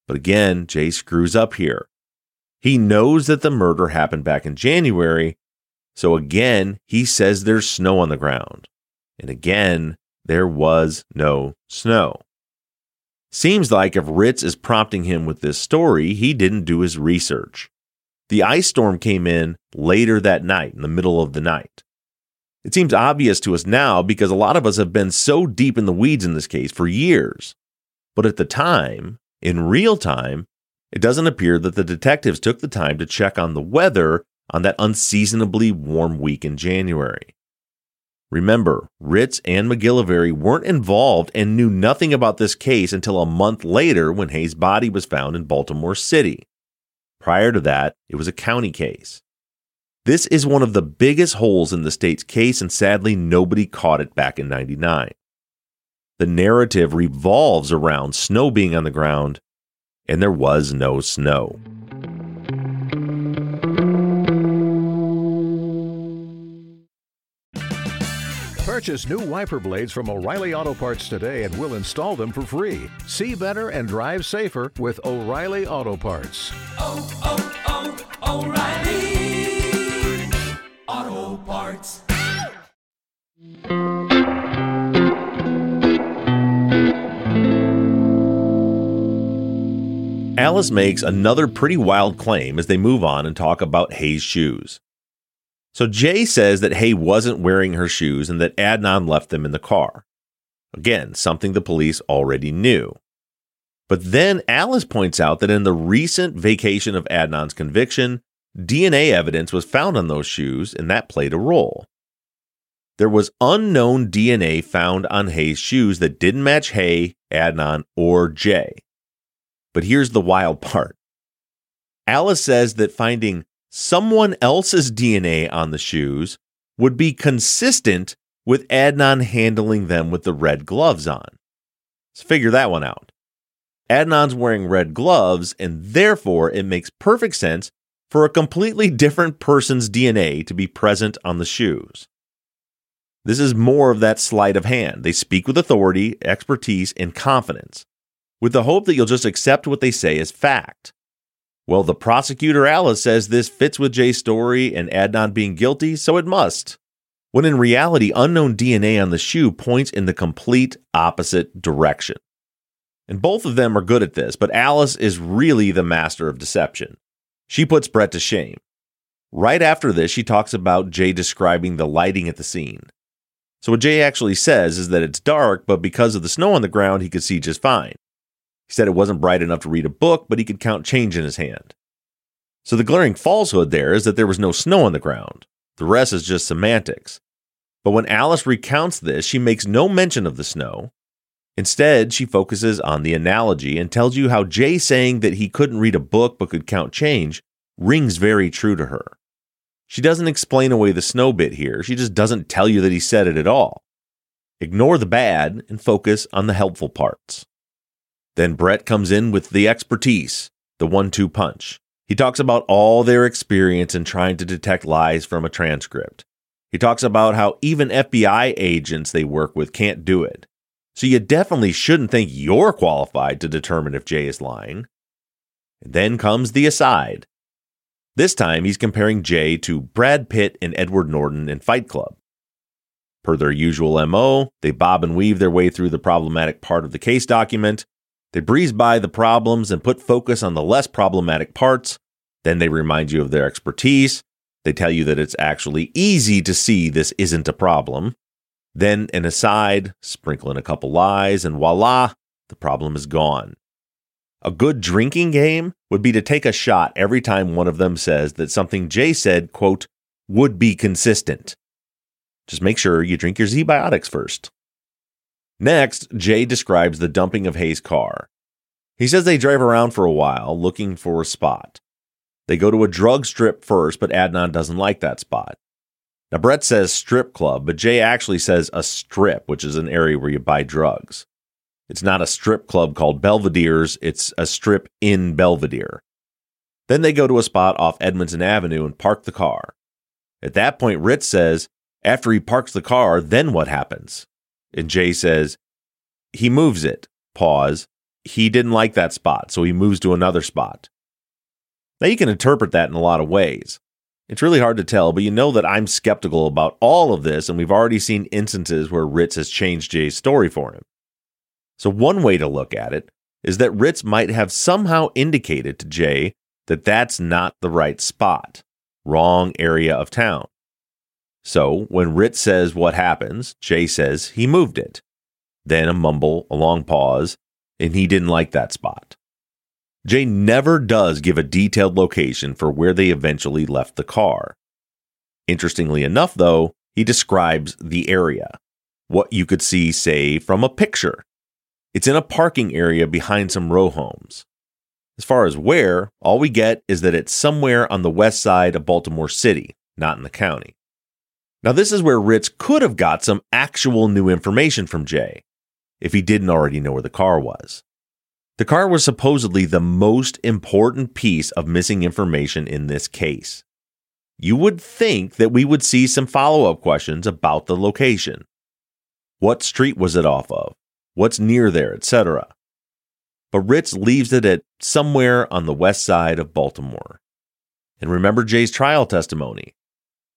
But again, Jay screws up here. He knows that the murder happened back in January, so again, he says there's snow on the ground. And again, there was no snow. Seems like if Ritz is prompting him with this story, he didn't do his research. The ice storm came in later that night, in the middle of the night. It seems obvious to us now because a lot of us have been so deep in the weeds in this case for years. But at the time, in real time, it doesn't appear that the detectives took the time to check on the weather on that unseasonably warm week in January. Remember, Ritz and MacGillivary weren't involved and knew nothing about this case until a month later when Hae's body was found in Baltimore City. Prior to that, it was a county case. This is one of the biggest holes in the state's case, and sadly, nobody caught it back in ninety-nine. The narrative revolves around snow being on the ground, and there was no snow. Purchase new wiper blades from O'Reilly Auto Parts today and we'll install them for free. See better and drive safer with O'Reilly Auto Parts. Oh, oh, oh, O'Reilly Auto Parts. Alice makes another pretty wild claim as they move on and talk about Hae's shoes. So Jay says that Hae wasn't wearing her shoes and that Adnan left them in the car. Again, something the police already knew. But then Alice points out that in the recent vacation of Adnan's conviction, D N A evidence was found on those shoes, and that played a role. There was unknown D N A found on Hae's shoes that didn't match Hae, Adnan, or Jay. But here's the wild part. Alice says that finding someone else's D N A on the shoes would be consistent with Adnan handling them with the red gloves on. Let's figure that one out. Adnan's wearing red gloves, and therefore it makes perfect sense for a completely different person's D N A to be present on the shoes. This is more of that sleight of hand. They speak with authority, expertise, and confidence, with the hope that you'll just accept what they say as fact. Well, the prosecutor, Alice, says this fits with Jay's story and Adnan being guilty, so it must, when in reality, unknown D N A on the shoe points in the complete opposite direction. And both of them are good at this, but Alice is really the master of deception. She puts Brett to shame. Right after this, she talks about Jay describing the lighting at the scene. So what Jay actually says is that it's dark, but because of the snow on the ground, he could see just fine. He said it wasn't bright enough to read a book, but he could count change in his hand. So the glaring falsehood there is that there was no snow on the ground. The rest is just semantics. But when Alice recounts this, she makes no mention of the snow. Instead, she focuses on the analogy and tells you how Jay saying that he couldn't read a book but could count change rings very true to her. She doesn't explain away the snow bit here. She just doesn't tell you that he said it at all. Ignore the bad and focus on the helpful parts. Then Brett comes in with the expertise, the one-two punch. He talks about all their experience in trying to detect lies from a transcript. He talks about how even F B I agents they work with can't do it. So you definitely shouldn't think you're qualified to determine if Jay is lying. And then comes the aside. This time, he's comparing Jay to Brad Pitt and Edward Norton in Fight Club. Per their usual M O, they bob and weave their way through the problematic part of the case document. They breeze by the problems and put focus on the less problematic parts. Then they remind you of their expertise. They tell you that it's actually easy to see this isn't a problem. Then an aside, sprinkle in a couple lies, and voila, the problem is gone. A good drinking game would be to take a shot every time one of them says that something Jay said, quote, would be consistent. Just make sure you drink your Z-biotics first. Next, Jay describes the dumping of Hae's car. He says they drive around for a while looking for a spot. They go to a drug strip first, but Adnan doesn't like that spot. Now, Brett says strip club, but Jay actually says a strip, which is an area where you buy drugs. It's not a strip club called Belvedere's, it's a strip in Belvedere. Then they go to a spot off Edmondson Avenue and park the car. At that point, Ritz says, after he parks the car, then what happens? And Jay says, he moves it, pause, he didn't like that spot, so he moves to another spot. Now, you can interpret that in a lot of ways. It's really hard to tell, but you know that I'm skeptical about all of this, and we've already seen instances where Ritz has changed Jay's story for him. So one way to look at it is that Ritz might have somehow indicated to Jay that that's not the right spot, wrong area of town. So when Ritz says what happens, Jay says he moved it. Then a mumble, a long pause, and he didn't like that spot. Jay never does give a detailed location for where they eventually left the car. Interestingly enough, though, he describes the area, what you could see, say, from a picture. It's in a parking area behind some row homes. As far as where, all we get is that it's somewhere on the west side of Baltimore City, not in the county. Now, this is where Ritz could have got some actual new information from Jay, if he didn't already know where the car was. The car was supposedly the most important piece of missing information in this case. You would think that we would see some follow-up questions about the location. What street was it off of? What's near there, et cetera. But Ritz leaves it at somewhere on the west side of Baltimore. And remember Jay's trial testimony.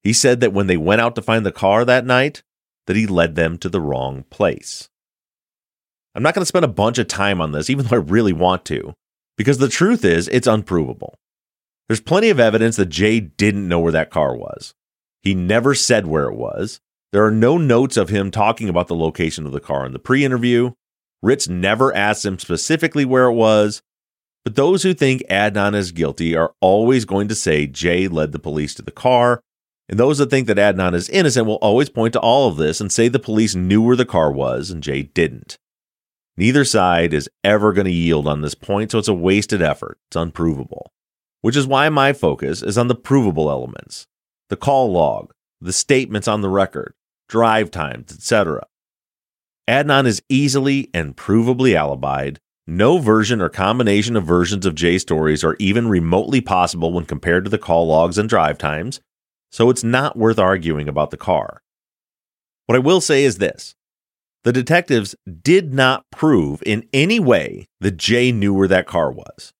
He said that when they went out to find the car that night, that he led them to the wrong place. I'm not going to spend a bunch of time on this, even though I really want to, because the truth is it's unprovable. There's plenty of evidence that Jay didn't know where that car was. He never said where it was. There are no notes of him talking about the location of the car in the pre-interview. Ritz never asked him specifically where it was. But those who think Adnan is guilty are always going to say Jay led the police to the car. And those that think that Adnan is innocent will always point to all of this and say the police knew where the car was and Jay didn't. Neither side is ever going to yield on this point, so it's a wasted effort. It's unprovable. Which is why my focus is on the provable elements. The call log, the statements on the record, drive times, et cetera. Adnan is easily and provably alibied. No version or combination of versions of Jay's stories are even remotely possible when compared to the call logs and drive times, so it's not worth arguing about the car. What I will say is this. The detectives did not prove in any way that Jay knew where that car was.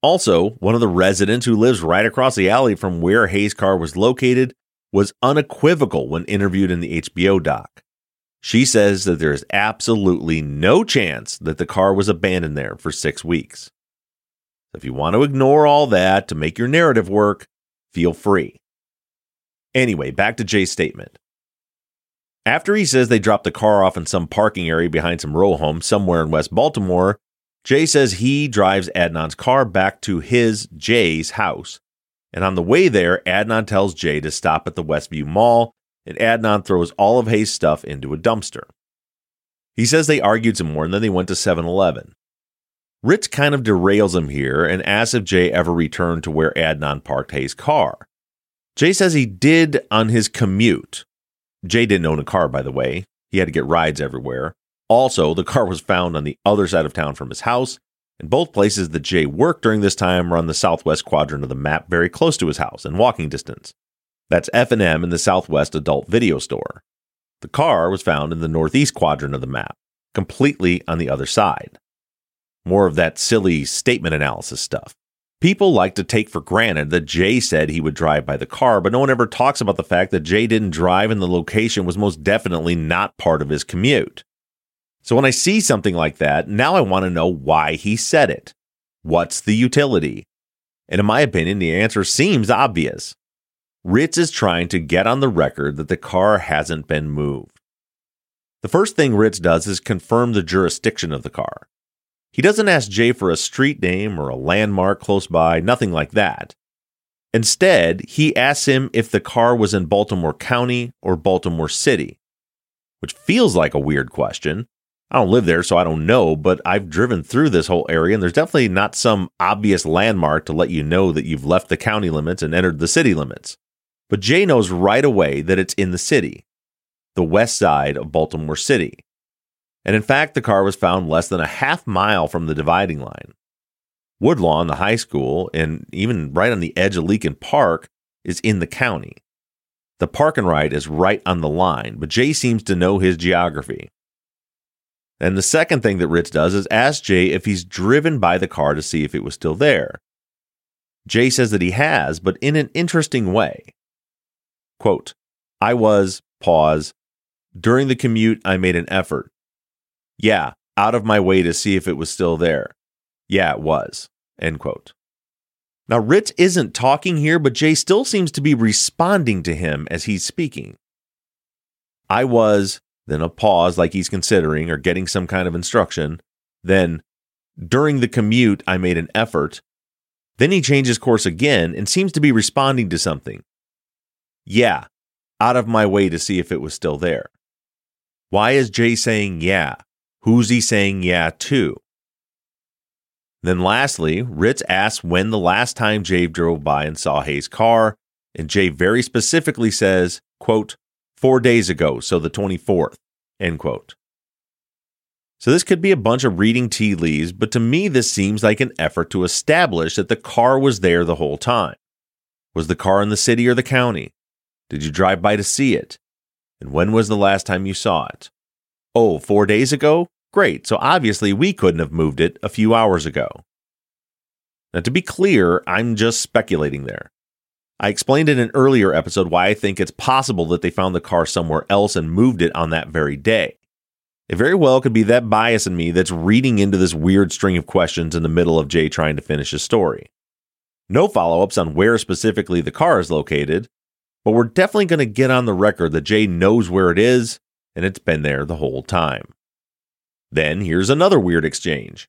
Also, one of the residents who lives right across the alley from where Hae's car was located was unequivocal when interviewed in the H B O doc. She says that there is absolutely no chance that the car was abandoned there for six weeks. If you want to ignore all that to make your narrative work, feel free. Anyway, back to Jay's statement. After he says they dropped the car off in some parking area behind some row home somewhere in West Baltimore, Jay says he drives Adnan's car back to his, Jay's, house. And on the way there, Adnan tells Jay to stop at the Westview Mall, and Adnan throws all of Hae's stuff into a dumpster. He says they argued some more, and then they went to seven eleven. Ritz kind of derails him here and asks if Jay ever returned to where Adnan parked Hae's car. Jay says he did on his commute. Jay didn't own a car, by the way. He had to get rides everywhere. Also, the car was found on the other side of town from his house, and both places that Jay worked during this time are on the southwest quadrant of the map, very close to his house in walking distance. That's F and M in the Southwest Adult Video Store. The car was found in the northeast quadrant of the map, completely on the other side. More of that silly statement analysis stuff. People like to take for granted that Jay said he would drive by the car, but no one ever talks about the fact that Jay didn't drive and the location was most definitely not part of his commute. So when I see something like that, now I want to know why he said it. What's the utility? And in my opinion, the answer seems obvious. Ritz is trying to get on the record that the car hasn't been moved. The first thing Ritz does is confirm the jurisdiction of the car. He doesn't ask Jay for a street name or a landmark close by, nothing like that. Instead, he asks him if the car was in Baltimore County or Baltimore City, which feels like a weird question. I don't live there, so I don't know, but I've driven through this whole area, and there's definitely not some obvious landmark to let you know that you've left the county limits and entered the city limits. But Jay knows right away that it's in the city, the west side of Baltimore City. And in fact, the car was found less than a half mile from the dividing line. Woodlawn, the high school, and even right on the edge of Leakin Park is in the county. The park and ride is right on the line, but Jay seems to know his geography. And the second thing that Ritz does is ask Jay if he's driven by the car to see if it was still there. Jay says that he has, but in an interesting way. Quote, I was, pause, during the commute I made an effort. Yeah, out of my way to see if it was still there. Yeah, it was. End quote. Now, Ritz isn't talking here, but Jay still seems to be responding to him as he's speaking. I was, then a pause like he's considering or getting some kind of instruction. Then, during the commute, I made an effort. Then he changes course again and seems to be responding to something. Yeah, out of my way to see if it was still there. Why is Jay saying yeah? Who's he saying yeah to? Then lastly, Ritz asks when the last time Jay drove by and saw Hae's car, and Jay very specifically says, quote, four days ago, so the twenty-fourth, end quote. So this could be a bunch of reading tea leaves, but to me this seems like an effort to establish that the car was there the whole time. Was the car in the city or the county? Did you drive by to see it? And when was the last time you saw it? Oh, four days ago? Great, so obviously we couldn't have moved it a few hours ago. Now, to be clear, I'm just speculating there. I explained in an earlier episode why I think it's possible that they found the car somewhere else and moved it on that very day. It very well could be that bias in me that's reading into this weird string of questions in the middle of Jay trying to finish his story. No follow-ups on where specifically the car is located, but we're definitely going to get on the record that Jay knows where it is, and it's been there the whole time. Then here's another weird exchange.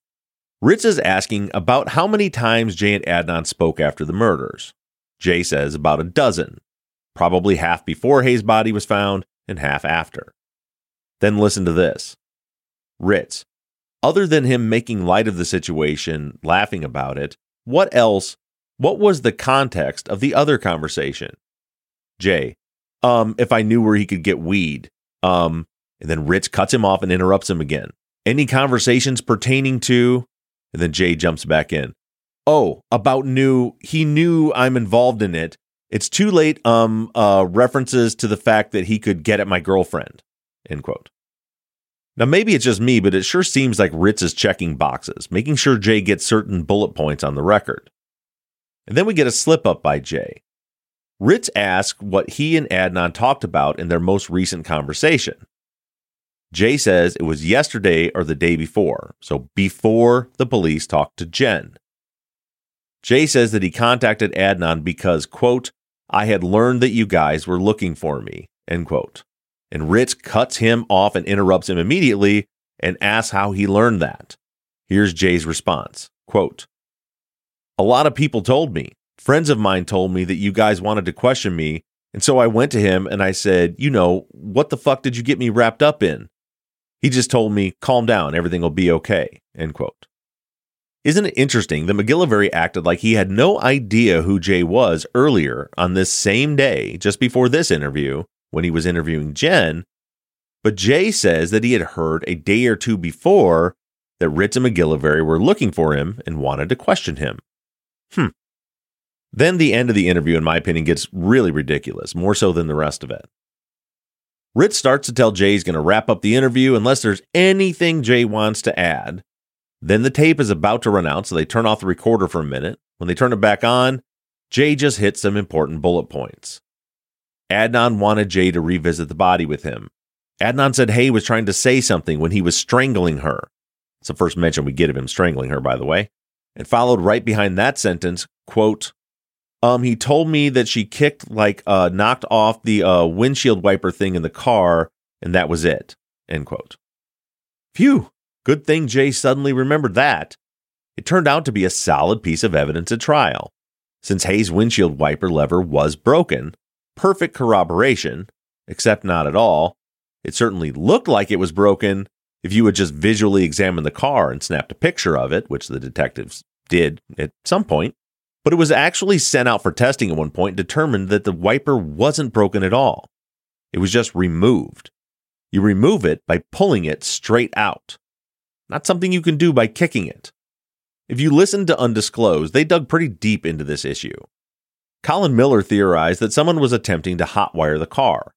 Ritz is asking about how many times Jay and Adnan spoke after the murders. Jay says about a dozen, probably half before Hae's body was found and half after. Then listen to this. Ritz, other than him making light of the situation, laughing about it, what else, what was the context of the other conversation? Jay, um, if I knew where he could get weed, um, and then Ritz cuts him off and interrupts him again. Any conversations pertaining to, and then Jay jumps back in. Oh, about new, he knew I'm involved in it. It's too late, um, uh, references to the fact that he could get at my girlfriend, end quote. Now, maybe it's just me, but it sure seems like Ritz is checking boxes, making sure Jay gets certain bullet points on the record. And then we get a slip up by Jay. Ritz asks what he and Adnan talked about in their most recent conversation. Jay says it was yesterday or the day before, so before the police talked to Jen. Jay says that he contacted Adnan because, quote, I had learned that you guys were looking for me, end quote. And Ritz cuts him off and interrupts him immediately and asks how he learned that. Here's Jay's response, quote, a lot of people told me, friends of mine told me that you guys wanted to question me, and so I went to him and I said, you know, what the fuck did you get me wrapped up in? He just told me, calm down, everything will be okay, end quote. Isn't it interesting that MacGillivary acted like he had no idea who Jay was earlier on this same day, just before this interview, when he was interviewing Jen, but Jay says that he had heard a day or two before that Ritz and MacGillivary were looking for him and wanted to question him. Hmm. Then the end of the interview, in my opinion, gets really ridiculous, more so than the rest of it. Ritz starts to tell Jay he's going to wrap up the interview unless there's anything Jay wants to add. Then the tape is about to run out, so they turn off the recorder for a minute. When they turn it back on, Jay just hits some important bullet points. Adnan wanted Jay to revisit the body with him. Adnan said Hae was trying to say something when he was strangling her. It's the first mention we get of him strangling her, by the way. And followed right behind that sentence, quote, Um, he told me that she kicked, like, uh, knocked off the uh, windshield wiper thing in the car, and that was it, end quote. Phew, good thing Jay suddenly remembered that. It turned out to be a solid piece of evidence at trial, since Hae's windshield wiper lever was broken. Perfect corroboration, except not at all. It certainly looked like it was broken if you had just visually examined the car and snapped a picture of it, which the detectives did at some point. But it was actually sent out for testing at one point, determined that the wiper wasn't broken at all. It was just removed. You remove it by pulling it straight out. Not something you can do by kicking it. If you listen to Undisclosed, they dug pretty deep into this issue. Colin Miller theorized that someone was attempting to hotwire the car.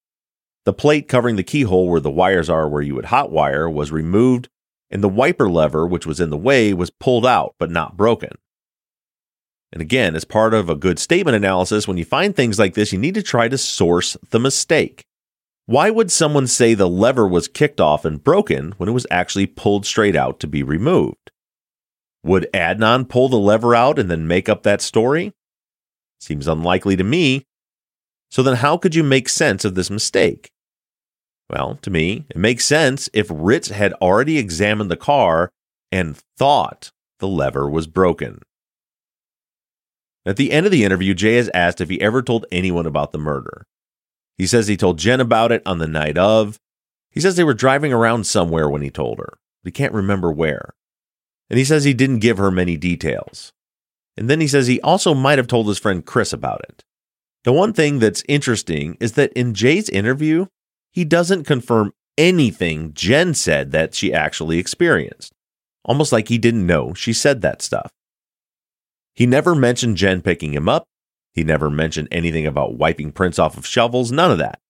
The plate covering the keyhole where the wires are where you would hotwire was removed, and the wiper lever, which was in the way, was pulled out but not broken. And again, as part of a good statement analysis, when you find things like this, you need to try to source the mistake. Why would someone say the lever was kicked off and broken when it was actually pulled straight out to be removed? Would Adnan pull the lever out and then make up that story? Seems unlikely to me. So then how could you make sense of this mistake? Well, to me, it makes sense if Ritz had already examined the car and thought the lever was broken. At the end of the interview, Jay is asked if he ever told anyone about the murder. He says he told Jen about it on the night of. He says they were driving around somewhere when he told her, but he can't remember where. And he says he didn't give her many details. And then he says he also might have told his friend Chris about it. The one thing that's interesting is that in Jay's interview, he doesn't confirm anything Jen said that she actually experienced. Almost like he didn't know she said that stuff. He never mentioned Jen picking him up. He never mentioned anything about wiping prints off of shovels, none of that.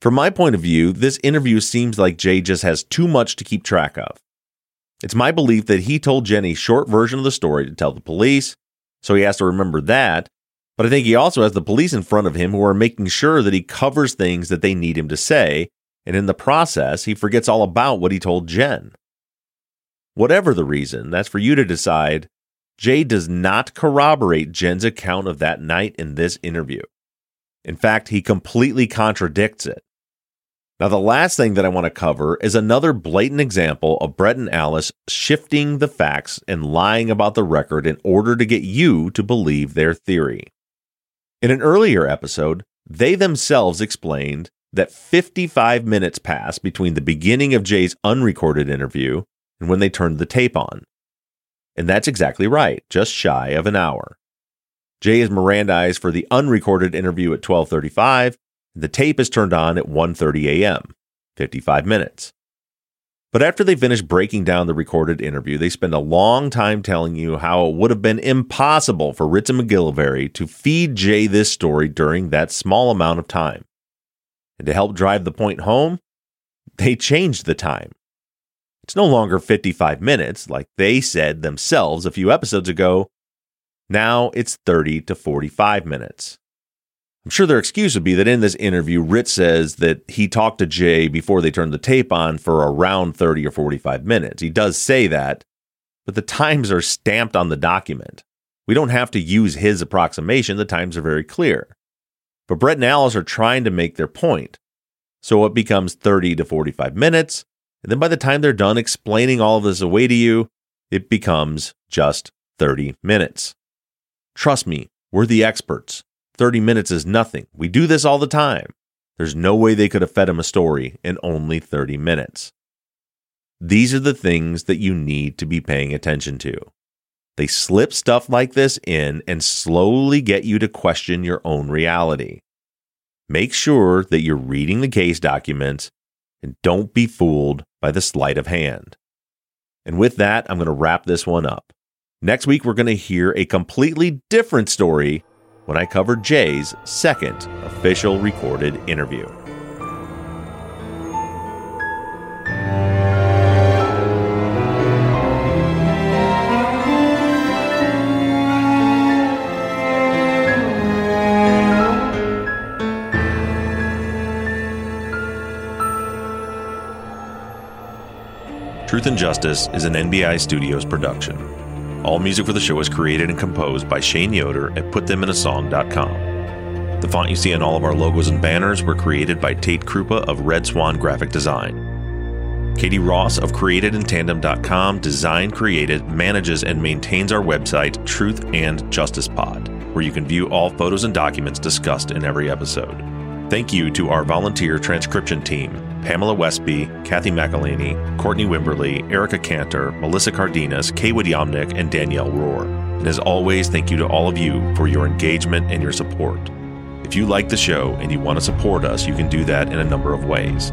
From my point of view, this interview seems like Jay just has too much to keep track of. It's my belief that he told Jen a short version of the story to tell the police, so he has to remember that, but I think he also has the police in front of him who are making sure that he covers things that they need him to say, and in the process, he forgets all about what he told Jen. Whatever the reason, that's for you to decide. Jay does not corroborate Jen's account of that night in this interview. In fact, he completely contradicts it. Now, the last thing that I want to cover is another blatant example of Brett and Alice shifting the facts and lying about the record in order to get you to believe their theory. In an earlier episode, they themselves explained that fifty-five minutes passed between the beginning of Jay's unrecorded interview and when they turned the tape on. And that's exactly right, just shy of an hour. Jay is Mirandized for the unrecorded interview at twelve thirty-five. The tape is turned on at one thirty a.m., fifty-five minutes. But after they finish breaking down the recorded interview, they spend a long time telling you how it would have been impossible for Ritz and MacGillivary to feed Jay this story during that small amount of time. And to help drive the point home, they changed the time. It's no longer fifty-five minutes, like they said themselves a few episodes ago. Now it's thirty to forty-five minutes. I'm sure their excuse would be that in this interview, Ritz says that he talked to Jay before they turned the tape on for around thirty or forty-five minutes. He does say that, but the times are stamped on the document. We don't have to use his approximation. The times are very clear. But Brett and Alice are trying to make their point. So it becomes thirty to forty-five minutes. And then by the time they're done explaining all of this away to you, it becomes just thirty minutes. Trust me, we're the experts. thirty minutes is nothing. We do this all the time. There's no way they could have fed him a story in only thirty minutes. These are the things that you need to be paying attention to. They slip stuff like this in and slowly get you to question your own reality. Make sure that you're reading the case documents and don't be fooled by the sleight of hand. And with that, I'm going to wrap this one up. Next week, we're going to hear a completely different story when I cover Jay's second official recorded interview. Truth and Justice is an N B I Studios production. All music for the show is created and composed by Shane Yoder at put them in a song dot com. The font you see on all of our logos and banners were created by Tate Krupa of Red Swan Graphic Design. Katie Ross of created in tandem dot com design, created, manages, and maintains our website, Truth and Justice Pod, where you can view all photos and documents discussed in every episode. Thank you to our volunteer transcription team, Pamela Westby, Kathy McElhaney, Courtney Wimberly, Erica Cantor, Melissa Cardenas, Kaywood Yomnick, and Danielle Rohr. And as always, thank you to all of you for your engagement and your support. If you like the show and you want to support us, you can do that in a number of ways.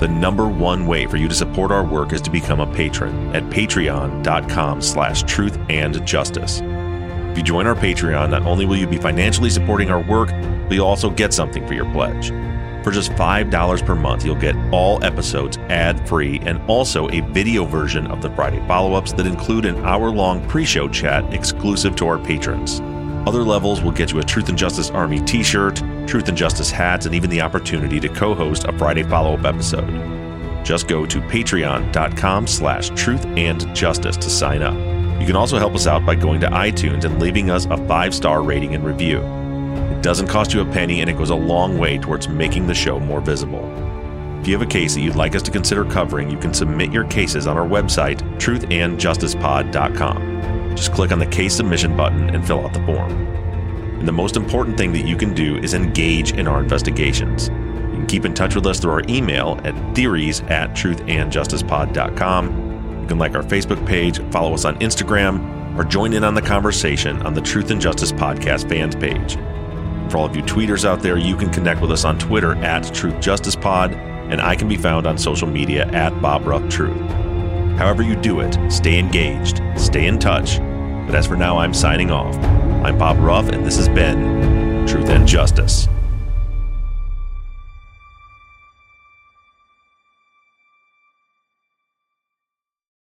The number one way for you to support our work is to become a patron at patreon dot com slash truth and justice. If you join our Patreon, not only will you be financially supporting our work, but you'll also get something for your pledge. For just five dollars per month, you'll get all episodes ad-free and also a video version of the Friday follow-ups that include an hour-long pre-show chat exclusive to our patrons. Other levels will get you a Truth and Justice Army t-shirt, Truth and Justice hats, and even the opportunity to co-host a Friday follow-up episode. Just go to patreon dot com slash truth and justice to sign up. You can also help us out by going to iTunes and leaving us a five-star rating and review. It doesn't cost you a penny, and it goes a long way towards making the show more visible. If you have a case that you'd like us to consider covering, you can submit your cases on our website, truth and justice pod dot com. Just click on the case submission button and fill out the form. And the most important thing that you can do is engage in our investigations. You can keep in touch with us through our email at theories at truth and justice pod dot com. can like our Facebook page, follow us on Instagram, or join in on the conversation on the Truth and Justice Podcast fans page. For all of you tweeters out there, you can connect with us on Twitter at TruthJusticePod, and I can be found on social media at BobRuffTruth. However you do it, stay engaged, stay in touch. But as for now, I'm signing off. I'm Bob Ruff, and this has been Truth and Justice.